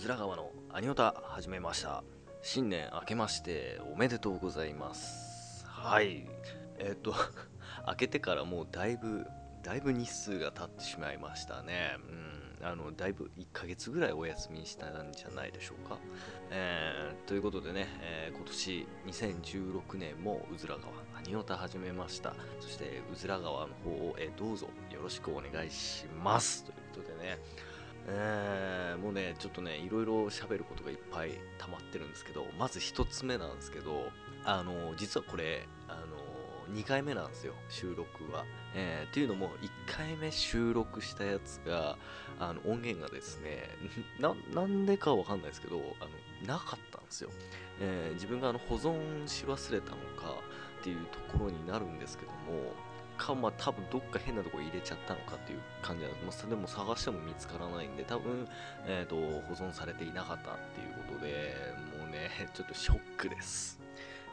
うずら川のアニオタ始めました。新年明けましておめでとうございます。はい明けてからもうだいぶ日数が経ってしまいましたね。だいぶ1ヶ月ぐらいお休みしたんじゃないでしょうか。ということでね、今年2016年もうずら川アニオタ始めました。そしてうずら川の方を、どうぞよろしくお願いしますということでね、もうねちょっとねいろいろ喋ることがいっぱい溜まってるんですけど、まず1つ目なんですけど、実はこれ2回目なんですよ、収録は。っていうのも1回目収録したやつが音源がですね なんでかわかんないですけどなかったんですよ。自分が保存し忘れたのかっていうところになるんですけども多分どっか変なところ入れちゃったのかっていう感じなんです。それでも探しても見つからないんで多分、保存されていなかったっていうことでもうねちょっとショックです。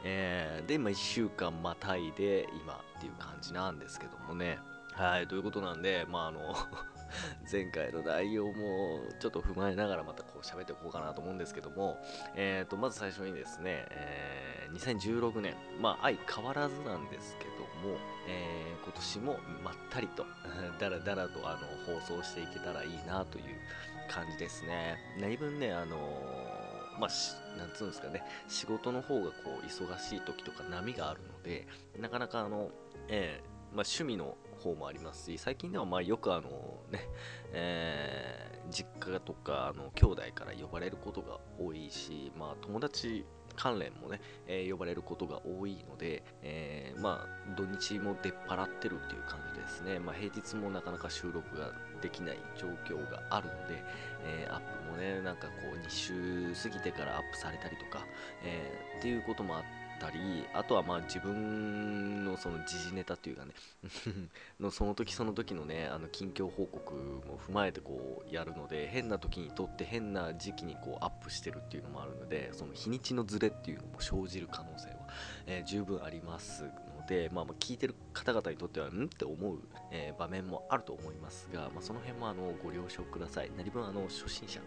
で今1週間またいで今っていう感じなんですけどもね。はいということなんで前回の内容もちょっと踏まえながらまたこう喋っていこうかなと思うんですけども、まず最初にですね、2016年相変わらずなんですけども、今年もまったりとだらだらと放送していけたらいいなという感じですね。何分ねなんつうんですかね、仕事の方がこう忙しい時とか波があるのでなかなか趣味の方もありますし、最近ではよく実家とか兄弟から呼ばれることが多いし、友達関連もね、呼ばれることが多いので、土日も出っ払ってるっていう感じですね。平日もなかなか収録ができない状況があるので、アップもねなんかこう2週過ぎてからアップされたりとか、っていうこともあってあとは自分のその時事ネタというかねのその時その時のね近況報告も踏まえてこうやるので、変な時に撮って変な時期にこうアップしてるっていうのもあるので、その日にちのズレっていうのも生じる可能性は、十分ありますので、聞いてる方々にとってはって思う、場面もあると思いますが、その辺もご了承ください。何分初心者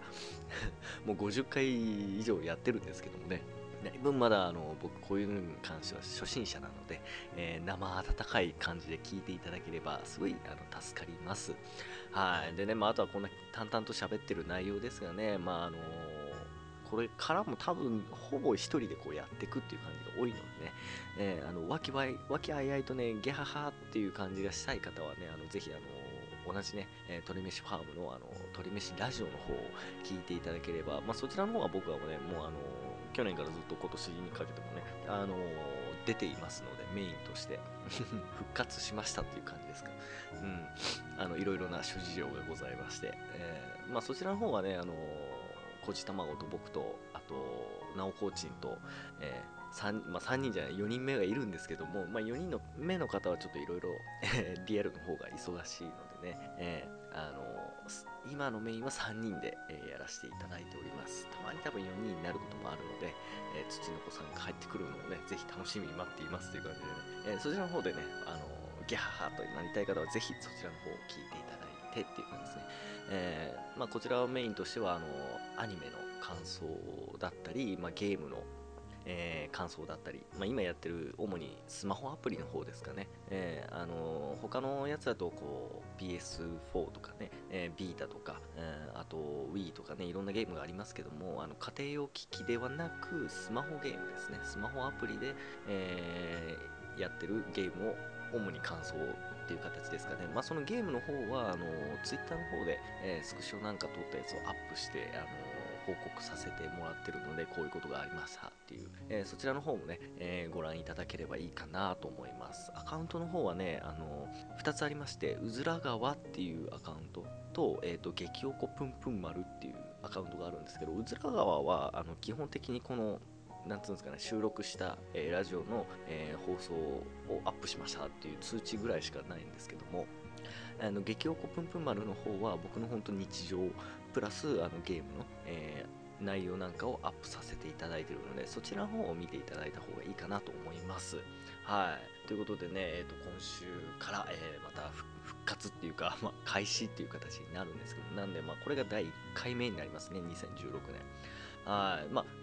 もう50回以上やってるんですけどもね、だいぶまだ僕こういうのに関しては初心者なので、生温かい感じで聞いていただければすごい助かります。はいでね、あとはこんな淡々と喋ってる内容ですがね、これからも多分ほぼ一人でこうやっていくっていう感じが多いのでね、和気あいあいとねゲハハっていう感じがしたい方はねぜひ同じね鳥飯ファームの鳥飯ラジオの方を聞いていただければ、そちらの方は僕はねもう去年からずっと今年にかけてもね、出ていますのでメインとして復活しましたっていう感じですか。いろいろな諸事情がございまして、そちらの方はねこじたまごと僕とあとなおこうちんと、3人じゃない4人目がいるんですけども、4人の目の方はちょっといろいろリアルの方が忙しいのでね、今のメインは3人で、やらせていただいております。たまに多分4人になることもあるので、土の子さんが帰ってくるのをねぜひ楽しみに待っていますという感じでね、そちらの方でねギャハハとなりたい方はぜひそちらの方を聞いていただいてっていう感じですね。こちらはメインとしてはアニメの感想だったり、ゲームの感想だったり、今やってる主にスマホアプリの方ですかね、他のやつだとこう PS4 とかね、ビータとか、あと Wii とかねいろんなゲームがありますけども、家庭用機器ではなくスマホゲームですね、スマホアプリで、やってるゲームを主に感想っていう形ですかね。そのゲームの方はTwitter の方で、スクショなんか撮ったやつをアップして報告させてもらってるので、こういうことがありましたっていう、そちらの方もね、ご覧いただければいいかなと思います。アカウントの方はね2つありまして、うずら川っていうアカウントと、激おこぷんぷん丸っていうアカウントがあるんですけど、うずら川は基本的にこのなんつうんですかね、収録した、ラジオの、放送をアップしましたっていう通知ぐらいしかないんですけども、激おこぷんぷん丸の方は僕の本当日常プラスゲームの、内容なんかをアップさせていただいているので、そちらの方を見ていただいた方がいいかなと思います。はいということでね、今週から、また復活っていうか、開始っていう形になるんですけど、なんで、これが第1回目になりますね、2016年。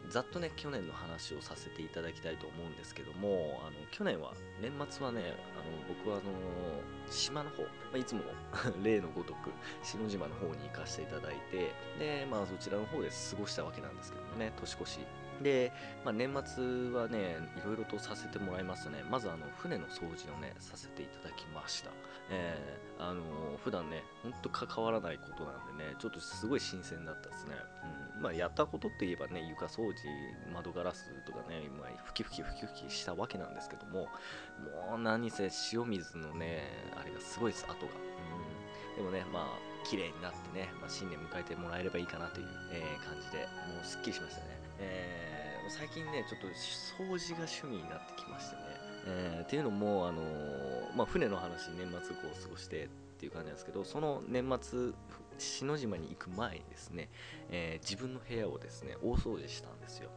ざっとね、去年の話をさせていただきたいと思うんですけども、去年は、年末はね、僕は島の方、いつも例のごとく、篠島の方に行かせていただいて、で、そちらの方で過ごしたわけなんですけどもね、年越し。で、年末はね、いろいろとさせてもらいましたね。まず船の掃除をね、させていただきました。普段ね、ほんと関わらないことなんでね、ちょっとすごい新鮮だったですね。やったことって言えばね、床掃除、窓ガラスとかね、ふきふきしたわけなんですけども、もう何せ塩水のね、あれがすごいです、跡が。でもね、綺麗になってね、新年迎えてもらえればいいかなという、感じで、もうすっきりしましたね。最近ね、ちょっと掃除が趣味になってきましてね。っていうのも、船の話、年末こう過ごしてっていう感じなんですけど、その年末、篠島に行く前にですね、自分の部屋をですね、大掃除したんですよ。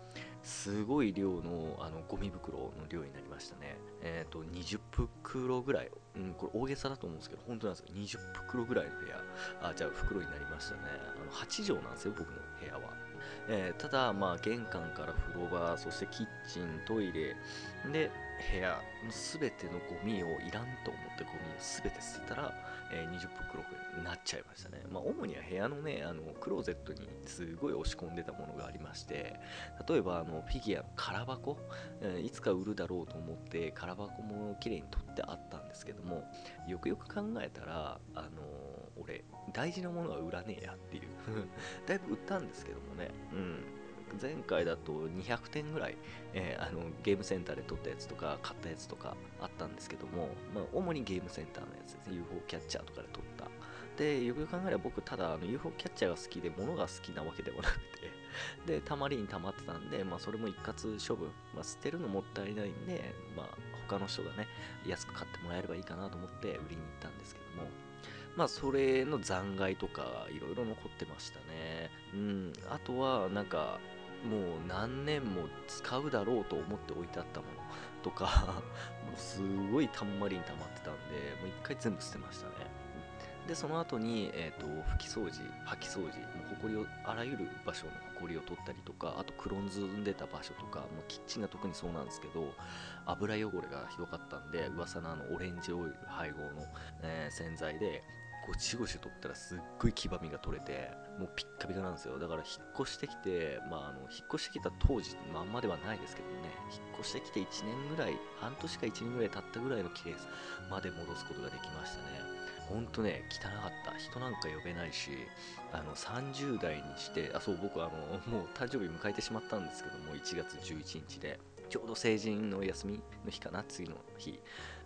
すごい量の、ゴミ袋の量になりましたね。20袋ぐらい、これ大げさだと思うんですけど、本当なんですよ。20袋ぐらいの部屋、袋になりましたね。8畳なんですよ、僕の部屋は。ただ、玄関から風呂場、そしてキッチン、トイレ、で、部屋、すべてのゴミをいらんと思ってゴミをすべて捨てたら、20袋くらいになっちゃいましたね。主には部屋のね、クローゼットにすごい押し込んでたものがありまして、例えば、フィギュアの空箱、いつか売るだろうと思って、空箱も綺麗に取ってあったんですけども、よくよく考えたら、俺、大事なものは売らねえやっていう。だいぶ売ったんですけどもね。前回だと200点ぐらい、ゲームセンターで取ったやつとか買ったやつとかあったんですけども、主にゲームセンターのやつですね。 UFO キャッチャーとかで取った。で、よく考えれば僕ただUFO キャッチャーが好きで物が好きなわけでもなくて、で、たまりにたまってたんで、それも一括処分、捨てるのもったいないんで、他の人がね安く買ってもらえればいいかなと思って売りに行ったんですけども、それの残骸とかいろいろ残ってましたね。あとはなんかもう何年も使うだろうと思って置いてあったものとかもうすごいたんまりにたまってたんで、もう一回全部捨てましたね。で、その後に、拭き掃除、掃き掃除、埃を、あらゆる場所の埃を取ったりとか、あと黒ずんでた場所とか、キッチンが特にそうなんですけど、油汚れがひどかったんで、噂のオレンジオイル配合の、洗剤でゴシゴシ取ったらすっごい黄ばみが取れて、もうピッカピカなんですよ。だから引っ越してきて、引っ越してきた当時まんまではないですけどね、引っ越してきて1年ぐらい、半年か1年ぐらい経ったぐらいの綺麗さまで戻すことができましたね。ほんとね、汚かった。人なんか呼べないし、30代にして、そう、僕もう誕生日迎えてしまったんですけども、1月11日で、ちょうど成人の休みの日かな、次の日。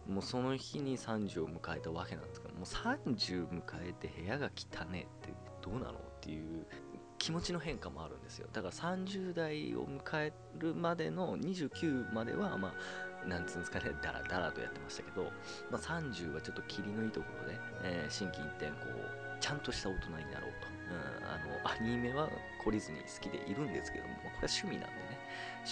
もうその日に30を迎えたわけなんですけど、もう30迎えて部屋が汚ねえってどうなのっていう気持ちの変化もあるんですよ。だから30代を迎えるまでの29までは、なんつうんですかね、ダラダラとやってましたけど、30はちょっと霧のいいところで、心機一転、こうちゃんとした大人になろうと。アニメは懲りずに好きでいるんですけども、これは趣味なんでね、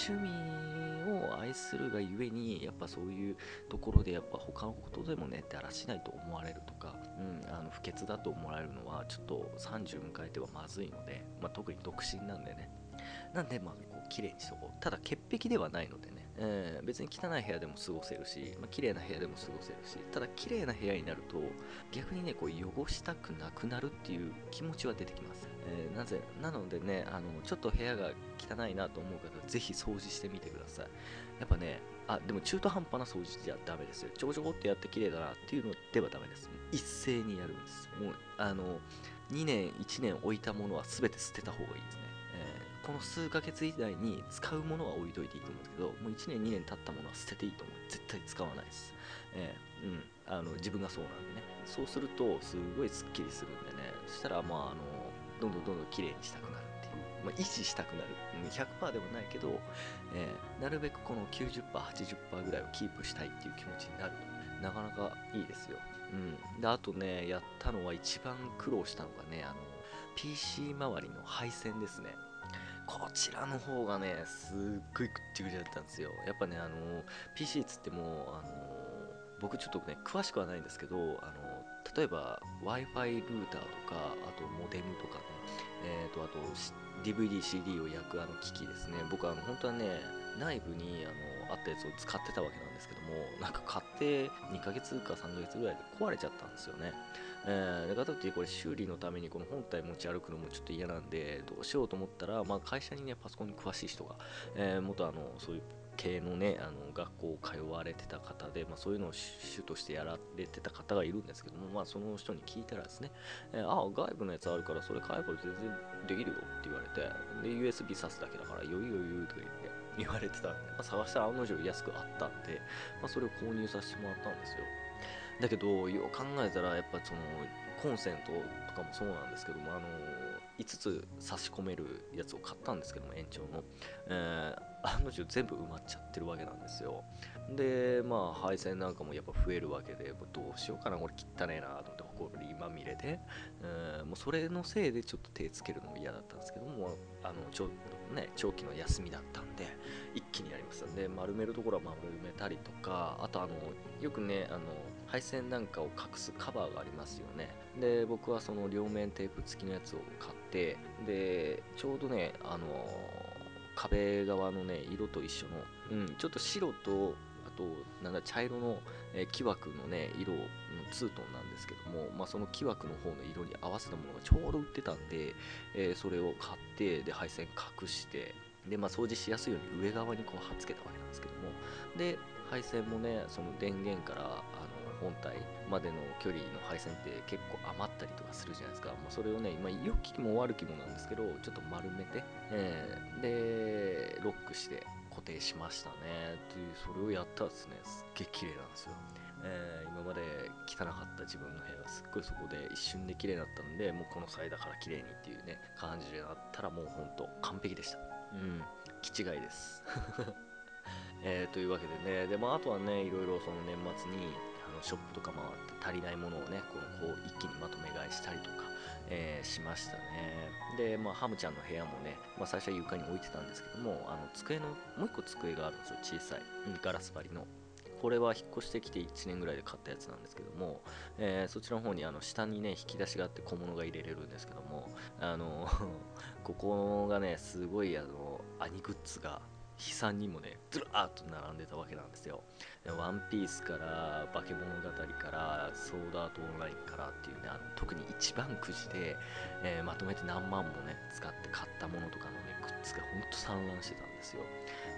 趣味を愛するがゆえに、やっぱそういうところでやっぱ他のことでもね、だらしないと思われるとか、不潔だと思われるのはちょっと30迎えてはまずいので、特に独身なんでね、なんでこう綺麗にしとこう。ただ潔癖ではないのでね、別に汚い部屋でも過ごせるし、綺麗な部屋でも過ごせるし、ただ綺麗な部屋になると逆にね、こう汚したくなくなるっていう気持ちは出てきます。なのでね、ちょっと部屋が汚いなと思う方はぜひ掃除してみてください。やっぱね、でも中途半端な掃除じゃダメですよ。ちょこちょこってやって綺麗だなっていうのではダメです。一斉にやるんです。もう2年1年置いたものは全て捨てた方がいいですね。この数ヶ月以内に使うものは置いといていいと思うんですけど、もう1年2年経ったものは捨てていいと思う。絶対使わないです。自分がそうなんでね。そうするとすごいスッキリするんでね。そしたらどんどんどんどん綺麗にしたくなるっていう。維持したくなる。100% でもないけど、なるべくこの 90%、80% ぐらいをキープしたいっていう気持ちになると、なかなかいいですよ。で、あとね、やったのは一番苦労したのがね、PC 周りの配線ですね。こちらの方がね、すっごいぐっちゃぐちゃだったんですよ。やっぱね、PC つっても、僕ちょっとね、詳しくはないんですけど、例えば Wi-Fi ルーターとか、あとモデムとかね、あと DVD、CD を焼く機器ですね。僕は本当はね、内部にあったやつを使ってたわけなんですけども、なんか買って2ヶ月か3ヶ月ぐらいで壊れちゃったんですよね。かといってこれ修理のためにこの本体持ち歩くのもちょっと嫌なんで、どうしようと思ったら、まあ、会社にね、パソコンに詳しい人が、元そういう系のね、学校を通われてた方で、まあ、そういうのを主としてやられてた方がいるんですけども、まあ、その人に聞いたらですね、ああ、外部のやつあるからそれ買えば全然できるよって言われて、で USB 挿すだけだから余裕余裕とか言われてたんで、まあ、探したら案の定安くあったんで、まあ、それを購入させてもらったんですよ。だけどよく考えたらやっぱそのコンセントとかもそうなんですけども、5つ差し込めるやつを買ったんですけども、延長の、案の定全部埋まっちゃってるわけなんですよ。でまあ配線なんかもやっぱ増えるわけで、もうどうしようかな、これ汚ねえなと思ってほこりまみれで、もうそれのせいでちょっと手つけるのも嫌だったんですけども、ちょっとね、長期の休みだったんで一気にやりましたんで、丸めるところは丸めたりとか、あとよくね、配線なんかを隠すカバーがありますよね。で僕はその両面テープ付きのやつを買って、でちょうどね、壁側のね、色と一緒の、ちょっと白とあとなんだ茶色の、木枠のね、色のツートンなんですけども、まあ、その木枠の方の色に合わせたものがちょうど売ってたんで、それを買って、で配線隠して、で、まあ、掃除しやすいように上側にこう貼っつけたわけなんですけども、で配線もね、その電源から本体までの距離の配線って結構余ったりとかするじゃないですか。まあ、それをね、今良きも悪きもなんですけど、ちょっと丸めて、でロックして固定しましたね。というそれをやったらですね、すっげえ綺麗なんですよ。今まで汚かった自分の部屋がすっごいそこで一瞬で綺麗になったんで、もうこの際だから綺麗にっていうね感じでなったら、もうほんと完璧でした。気違いです。というわけでね、でもあとはね、いろいろその年末にショップとか回って足りないものをね、こう一気にまとめ買いしたりとか、しましたね。で、まあ、ハムちゃんの部屋もね、まあ、最初は床に置いてたんですけども、机のもう一個机があるんですよ、小さいガラス張りの。これは引っ越してきて1年ぐらいで買ったやつなんですけども、そちらの方に下にね、引き出しがあって小物が入れれるんですけども、ここがね、すごい兄グッズが悲惨にもね、ずらーっと並んでたわけなんですよ。ワンピースから化け物語からソードアートオンラインからっていうね、特に一番くじで、まとめて何万もね使って買ったものとかのねグッズがほんと散乱してたんですよ。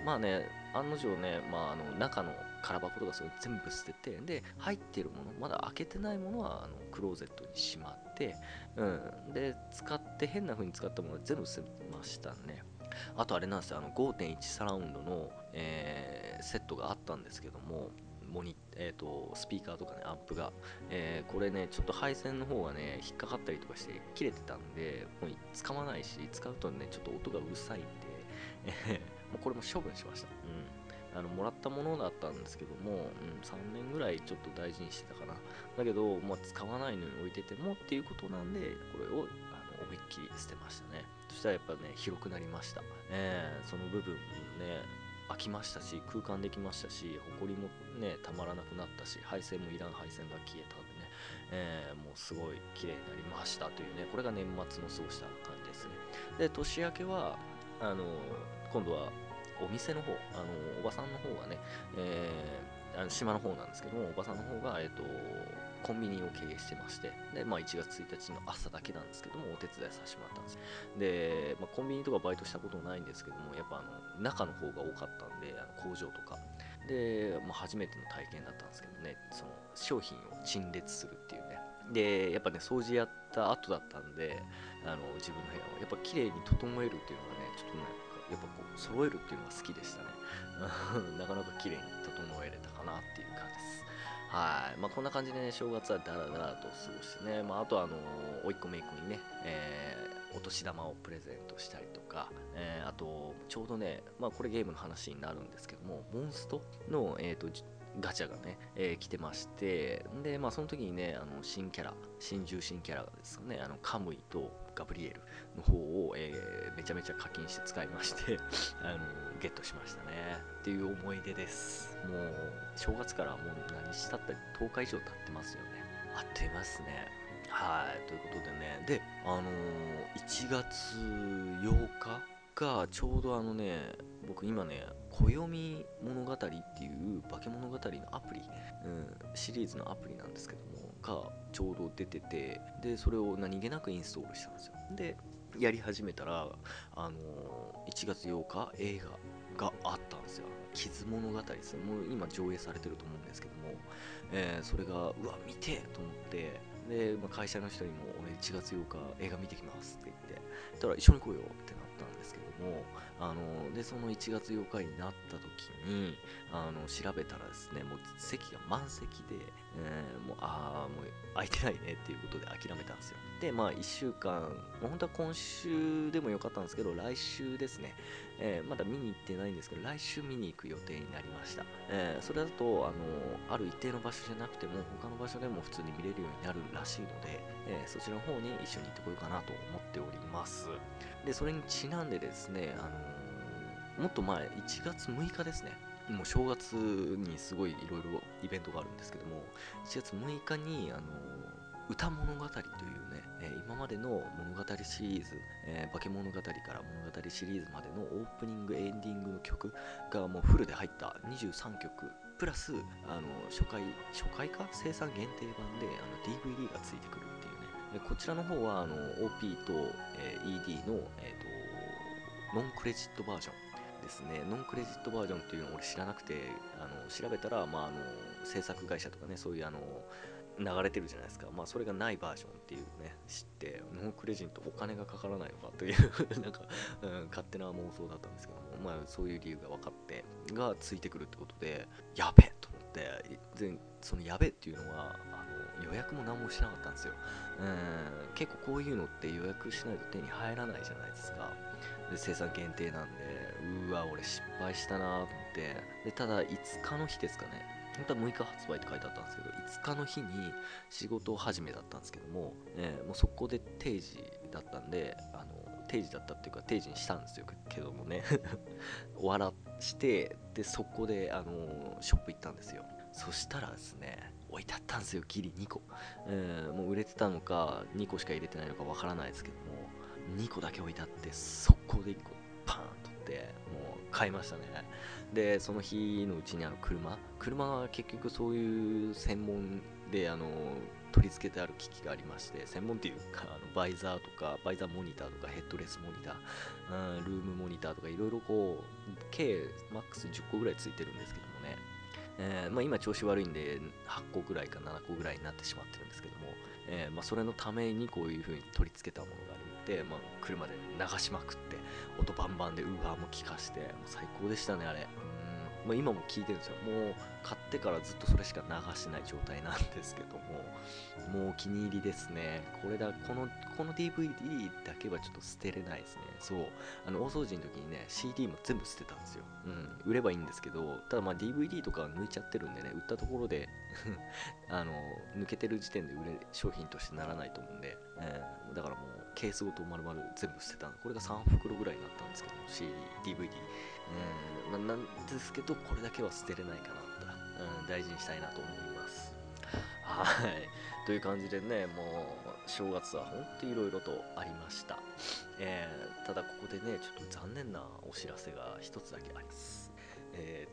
まあね、案の定ね、まあ、中の空箱とかそういうの全部捨てて、で入ってるもの、まだ開けてないものはクローゼットにしまって、で使って変な風に使ったものは全部捨てましたね。あとあれなんですよ、5.1 サラウンドの、セットがあったんですけども、スピーカーとかね、アンプが、これね、ちょっと配線の方がね引っかかったりとかして切れてたんで、もう使わないし、使うとねちょっと音がうるさいんで、もうこれも処分しました。もらったものだったんですけども、3年ぐらいちょっと大事にしてたかな。だけど、まあ、使わないのに置いててもっていうことなんで、これを思いっきり捨てましたね。そしたらやっぱね、広くなりました。その部分もね空きましたし、空間できましたし、ホコリもねたまらなくなったし、配線もいらん配線が消えたんでね、もうすごい綺麗になりましたというね、これが年末の過ごした感じですね。で年明けは今度はお店の方、おばさんの方がね、島の方なんですけども、おばさんの方がコンビニを経営してまして、で、まあ、1月1日の朝だけなんですけども、お手伝いさせてもらったんです。で、まあ、コンビニとかバイトしたことないんですけども、やっぱ中の方が多かったんで、工場とかで、まあ、初めての体験だったんですけどね、その商品を陳列するっていうね。でやっぱね、掃除やった後だったんで、自分の部屋をやっぱ綺麗に整えるっていうのがね、ちょっとねやっぱこう揃えるっていうのが好きでしたね。なかなか綺麗に整えれたかなっていう感じです。はい、まあ、こんな感じでね、正月はダラダラと過ごしてね、まあ、あとは甥っ子姪っ子にね、お年玉をプレゼントしたりとか、あとちょうどね、まあ、これゲームの話になるんですけども、モンストの、ガチャがね、来てまして、で、まあ、その時にね、新獣新キャラがですね、カムイとガブリエルの方を、めちゃめちゃ課金して使いましてゲットしましたねっていう思い出です。もう正月からもう何したって10日以上経ってますよね。あっという間ですね。はい、ということでね、で、1月8日がちょうど僕今ね、暦物語っていう化け物語のアプリ、シリーズのアプリなんですけども、がちょうど出てて、で、それを何気なくインストールしたんですよ。で、やり始めたら、1月8日映画があったんですよ。傷物語ですね。もう今上映されてると思うんですけども、それが、うわ、見てと思って、で、会社の人にも、俺1月8日映画見てきますって言って、そしたら一緒に来ようってなったんですけども、で、その1月8日になった時に、調べたらですね、もう席が満席で、もう空いてないねっていうことで諦めたんですよ。で、1週間、本当は今週でもよかったんですけど、来週ですね、まだ見に行ってないんですけど、来週見に行く予定になりました。それだと、ある一定の場所じゃなくても、他の場所でも普通に見れるようになるらしいので、そちらの方に一緒に行ってこようかなと思っております。で、それにちなんでですね、もっと前、1月6日ですね、もう正月にすごいいろいろイベントがあるんですけども、1月6日に、歌物語というね、今までの物語シリーズ、化け物語から物語シリーズまでのオープニングエンディングの曲がもうフルで入った23曲プラス初回か生産限定版でDVD がついてくるっていうね。でこちらの方はOP と、ED の、ノンクレジットバージョンですね。ノンクレジットバージョンっていうのを俺知らなくて調べたら、制作会社とかね、そういう流れてるじゃないですか。それがないバージョンっていうね、知ってノンクレジットお金がかからないのかというなんか、勝手な妄想だったんですけども、そういう理由が分かってがついてくるってことで、やべえと思って、そのやべえっていうのは予約も何もしなかったんですよ。結構こういうのって予約しないと手に入らないじゃないですか。で生産限定なんで、うわ俺失敗したなと思って、でただ5日の日ですかね、本当は6日発売って書いてあったんですけど、5日の日に仕事始めだったんですけども、もう速攻で定時だったんで、定時だったっていうか定時にしたんですよけどもね笑して、で速攻でショップ行ったんですよ。そしたらですね、置いてあったんですよ、ギリ2個、もう売れてたのか2個しか入れてないのかわからないですけども、2個だけ置いてあって、速攻で1個パーン取ってもう買いましたね。でその日のうちに車は結局そういう専門で取り付けてある機器がありまして、専門っていうかバイザーとかバイザーモニターとかヘッドレスモニター、ルームモニターとかいろいろこう計マックス10個ぐらいついてるんですけどもね、今調子悪いんで8個ぐらいか7個ぐらいになってしまってるんですけども、それのためにこういう風に取り付けたものがあるので、車で流しまくって音バンバンでウーバーも聞かして、もう最高でしたねあれ。今も聞いてるんですよ。もう買ってからずっとそれしか流してない状態なんですけども、もうお気に入りですね。この DVD だけはちょっと捨てれないですね。そう、大掃除の時にね CD も全部捨てたんですよ。売ればいいんですけど、ただDVD とかは抜いちゃってるんでね、売ったところで抜けてる時点で商品としてならないと思うんで、だからもうケースごと丸々全部捨てたの。これが3袋ぐらいになったんですけども、 CD、DVD、なんですけど、これだけは捨てれないかなと、大事にしたいなと思います。はい、という感じでね、もう正月はほんといろいろとありました。ただここでね、ちょっと残念なお知らせが一つだけあります。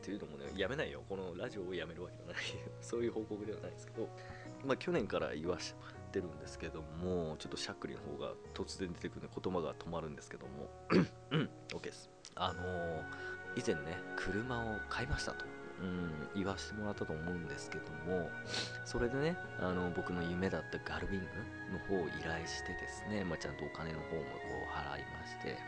というのもね、やめないよ、このラジオをやめるわけはないそういう報告ではないですけど、去年から言わせてるんですけども、ちょっとしゃっくりの方が突然出てくるので言葉が止まるんですけどもOK です。以前ね、車を買いましたと、言わせてもらったと思うんですけども、それでね、僕の夢だったガルビングの方を依頼してですね、ちゃんとお金の方もこう払いまして、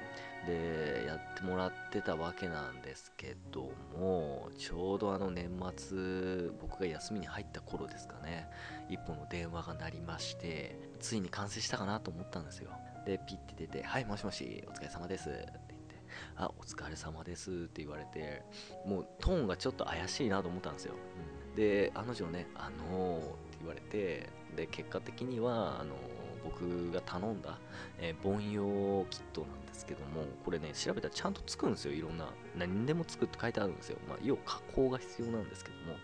でやってもらってたわけなんですけども、ちょうど年末僕が休みに入った頃ですかね、一本の電話が鳴りまして、ついに完成したかなと思ったんですよ。でピッて出て、はい、もしもし、お疲れ様です、あ、お疲れ様ですって言われて、もうトーンがちょっと怪しいなと思ったんですよ。で、女ね、って言われて、で結果的には僕が頼んだ、盆用キットなんですけども、これね調べたらちゃんとつくんですよ。いろんな何でもつくって書いてあるんですよ。要は加工が必要なんですけども、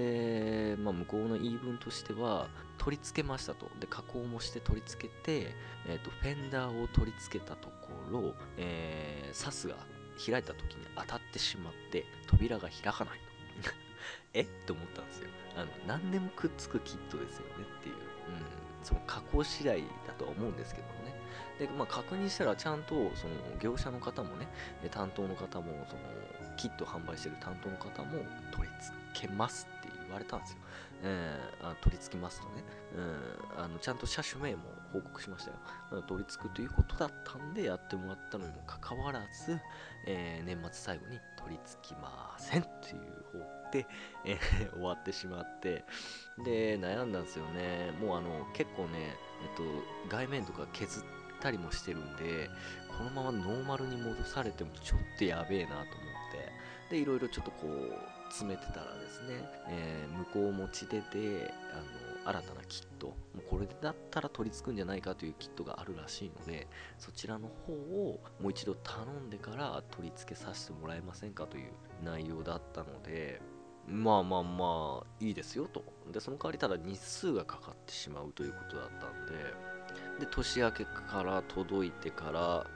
で、向こうの言い分としては、取り付けましたと。で、加工もして取り付けて、フェンダーを取り付けたところ、サスが開いた時に当たってしまって扉が開かないとえって思ったんですよ。何でもくっつくキットですよねっていう、その加工次第だとは思うんですけどもね。で、まあ、確認したらちゃんとその業者の方もね、担当の方もそのキット販売してる担当の方も取り付けますって言われたんですよ。取り付けますとね、ちゃんと車種名も報告しましたよ。取り付くということだったんでやってもらったのにもかかわらず、年末最後に取り付きませんっていう報告で、終わってしまって、で悩んだんですよね。もう結構ね、外面とか削ったりもしてるんで、このままノーマルに戻されてもちょっとやべえなと思って、でいろいろちょっとこう詰めてたらですね、向こう持ち出て新たなキット、もうこれだったら取り付くんじゃないかというキットがあるらしいので、そちらの方をもう一度頼んでから取り付けさせてもらえませんかという内容だったので、まあまあまあいいですよと。でその代わりただ日数がかかってしまうということだったんで、年明けから届いてから、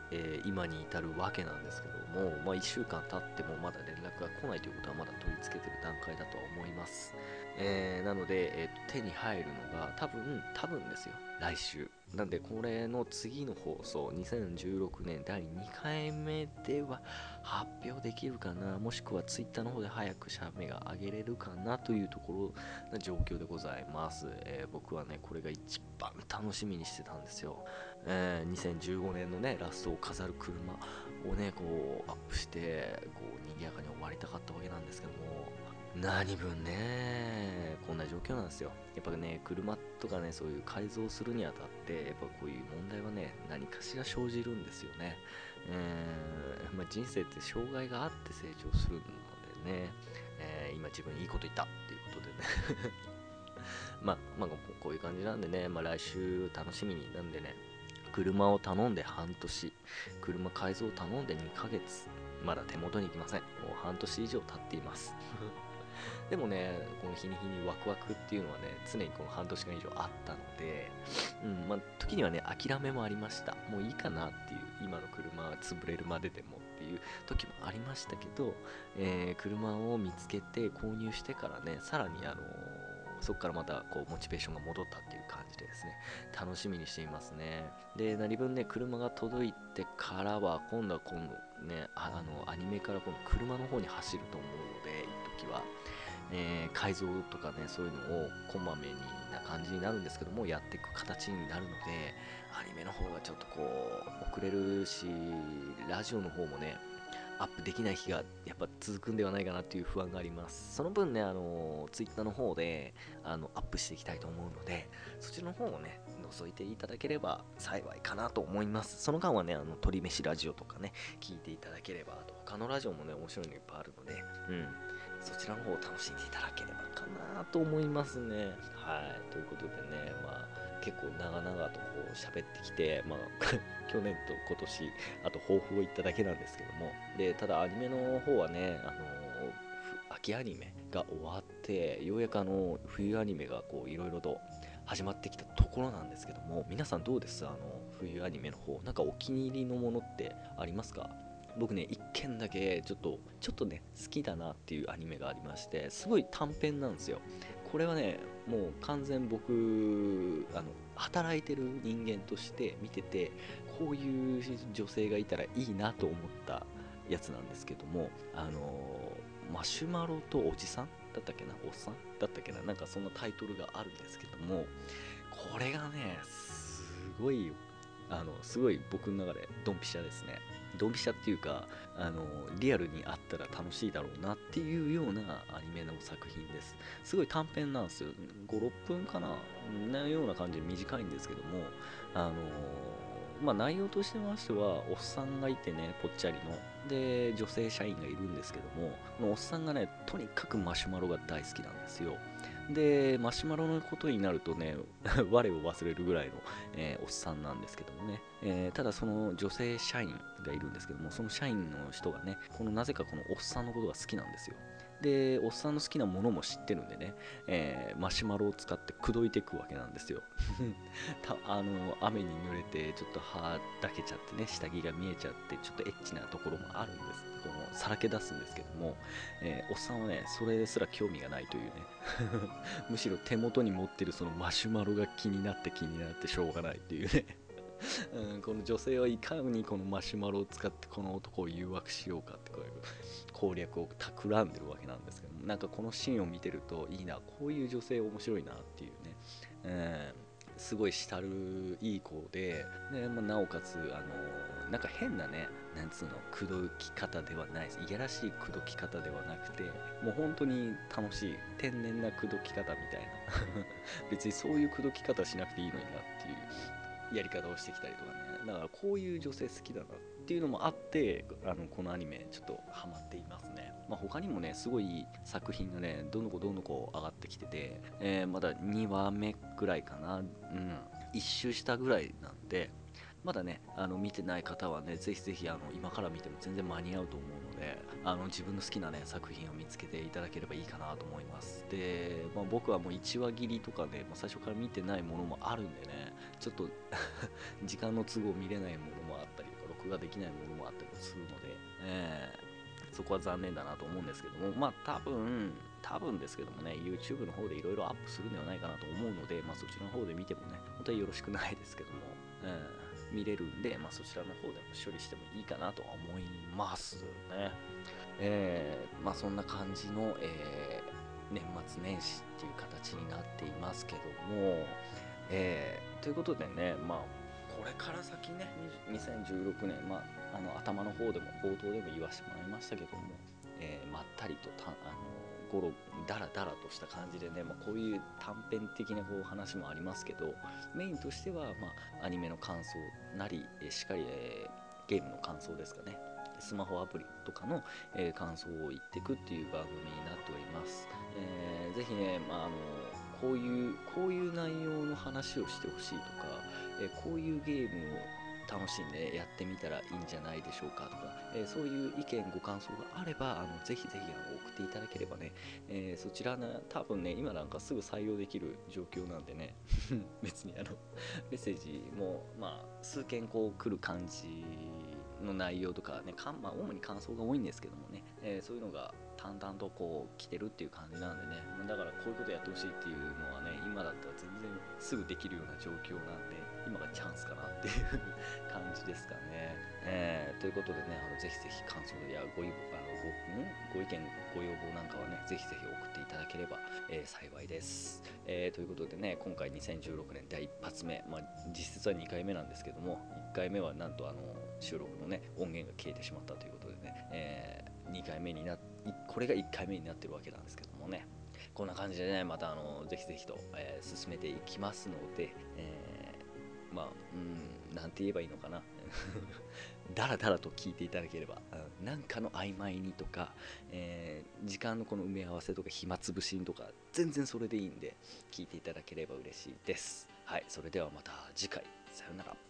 今に至るわけなんですけども、まあ、1週間経ってもまだ連絡が来ないということはまだ取り付けてる段階だとは思います、なので、手に入るのが多分ですよ、来週なんで、これの次の放送2016年第2回目では発表できるかな、もしくはツイッターの方で早く社名が上げれるかなというところな状況でございます、僕はねこれが一番楽しみにしてたんですよ、2015年のねラストを飾る車をねこうアップしてこう賑やかに終わりたかったわけなんですけども、何分ねこんな状況なんですよ。やっぱね車とかねそういう改造するにあたってやっぱこういう問題はね何かしら生じるんですよね。まあ、人生って障害があって成長するのでね、今自分いいこと言ったっていうことでねまあこういう感じなんでね、まあ、来週楽しみになんでね、車を頼んで半年、車改造を頼んで2ヶ月、まだ手元に来ません。もう半年以上経っていますでもね、この日に日にワクワクっていうのはね、常にこの半年間以上あったので、まあ、時にはね、諦めもありました。もういいかなっていう、今の車は潰れるまででもっていう時もありましたけど、車を見つけて購入してからね、さらにそこからまたこうモチベーションが戻ったっていう感じでですね、楽しみにしていますね。で、何分ね、車が届いてからは、今度ね、アニメから今度車の方に走ると思うので、一時は、改造とかね、そういうのをこまめにな感じになるんですけども、やっていく形になるので、アニメの方がちょっとこう遅れるし、ラジオの方もねアップできない日がやっぱ続くんではないかなっていう不安があります。その分ねツイッターの方でアップしていきたいと思うので、そちらの方をね覗いていただければ幸いかなと思います。その間はね鳥飯ラジオとかね聞いていただければ、あと他のラジオもね面白いのいっぱいあるので、そちらの方を楽しんでいただければかなと思いますね。はい、ということでね、まあ結構長々とこう喋ってきて、まあ去年と今年あと抱負を言っただけなんですけども、でただアニメの方はね秋アニメが終わってようやく冬アニメがこういろいろと始まってきたところなんですけども、皆さんどうです？冬アニメの方なんかお気に入りのものってありますか？僕ね一件だけちょっとね好きだなっていうアニメがありまして、すごい短編なんですよ。これはねもう完全僕働いてる人間として見てて、こういう女性がいたらいいなと思ったやつなんですけども、マシュマロとおじさんだったっけな、おっさんだったっけな、なんかそんなタイトルがあるんですけども、これがねすごい僕の中でドンピシャですね。ドンピシャっていうかリアルにあったら楽しいだろうなっていうようなアニメの作品です。すごい短編なんですよ。5、6分かななような感じで短いんですけども、まあ、内容としてましてはおっさんがいてね、ぽっちゃりので女性社員がいるんですけども、このおっさんがねとにかくマシュマロが大好きなんですよ。でマシュマロのことになるとね我を忘れるぐらいの、おっさんなんですけどもね、ただその女性社員がいるんですけども、その社員の人がねなぜかこのおっさんのことが好きなんですよ。でおっさんの好きなものも知ってるんでね、マシュマロを使って口説いていくわけなんですよ雨に濡れてちょっと歯だけちゃってね、下着が見えちゃってちょっとエッチなところもあるんです。このさらけ出すんですけども、おっさんはねそれすら興味がないというねむしろ手元に持ってるそのマシュマロが気になってしょうがないっていうねうん、この女性はいかにこのマシュマロを使ってこの男を誘惑しようかってこういう攻略を企んでるわけなんですけども、なんかこのシーンを見てるといいな、こういう女性面白いなっていうね、うん、すごいしたるいい子で、まあ、なおかつなんか変なね、なんつうの、口説き方ではないです。いやらしい口説き方ではなくて、もう本当に楽しい天然な口説き方みたいな別にそういう口説き方しなくていいのになっていうやり方をしてきたりとかね、だからこういう女性好きだなっていうのもあって、このアニメちょっとハマっていますね。まあ、他にもねすごい作品がねどんどん上がってきてて、まだ2話目ぐらいかな、1周したぐらいなんで、まだね見てない方はねぜひぜひ今から見ても全然間に合うと思うので、自分の好きなね作品を見つけていただければいいかなと思います。で、まあ、僕はもう1話切りとかで、まあ、最初から見てないものもあるんでね、ちょっと時間の都合見れないものもあったりとか、録画できないものもあったりするので、そこは残念だなと思うんですけども、まあ多分ですけどもね YouTube の方でいろいろアップするんではないかなと思うので、まあ、そちらの方で見てもね本当はよろしくないですけども、見れるんで、まあ、そちらの方でも処理してもいいかなとは思いますね。まあそんな感じの、年末年始っていう形になっていますけども、ということでね、まあこれから先ね2016年、まあ、頭の方でも冒頭でも言わせてもらいましたけども、まったりとダラダラとした感じでね、まあ、こういう短編的なこう話もありますけど、メインとしては、まあ、アニメの感想なり、しっかり、ゲームの感想ですかね、スマホアプリとかの、感想を言っていくっていう番組になっております。ぜひね、まあ、こういう内容の話をしてほしいとか、こういうゲームを楽しんでやってみたらいいんじゃないでしょうかとか、そういう意見ご感想があればぜひぜひ送っていただければね、そちらの多分ね今なんかすぐ採用できる状況なんでね別にメッセージもまあ数件こう来る感じの内容とかね、まあ、主に感想が多いんですけどもね、そういうのが淡々とこう来てるっていう感じなんでね、だからこういうことやってほしいっていうのはね今だったら全然すぐできるような状況なんで、今がチャンスかなっていう感じですかね。ということでね、ぜひぜひ感想やご意見ご要望なんかはねぜひぜひ送っていただければ、幸いです。ということでね、今回2016年第一発目、まあ、実質は2回目なんですけども、1回目はなんと収録のね音源が消えてしまったということでね、2回目になってこれが1回目になってるわけなんですけどもね、こんな感じでねまたぜひぜひと、進めていきますので、まあなんて言えばいいのかなだらだらと聞いていただければ、なんかの曖昧にとか、時間のこの埋め合わせとか暇つぶしにとか全然それでいいんで聞いていただければ嬉しいです。はい、それではまた次回、さようなら。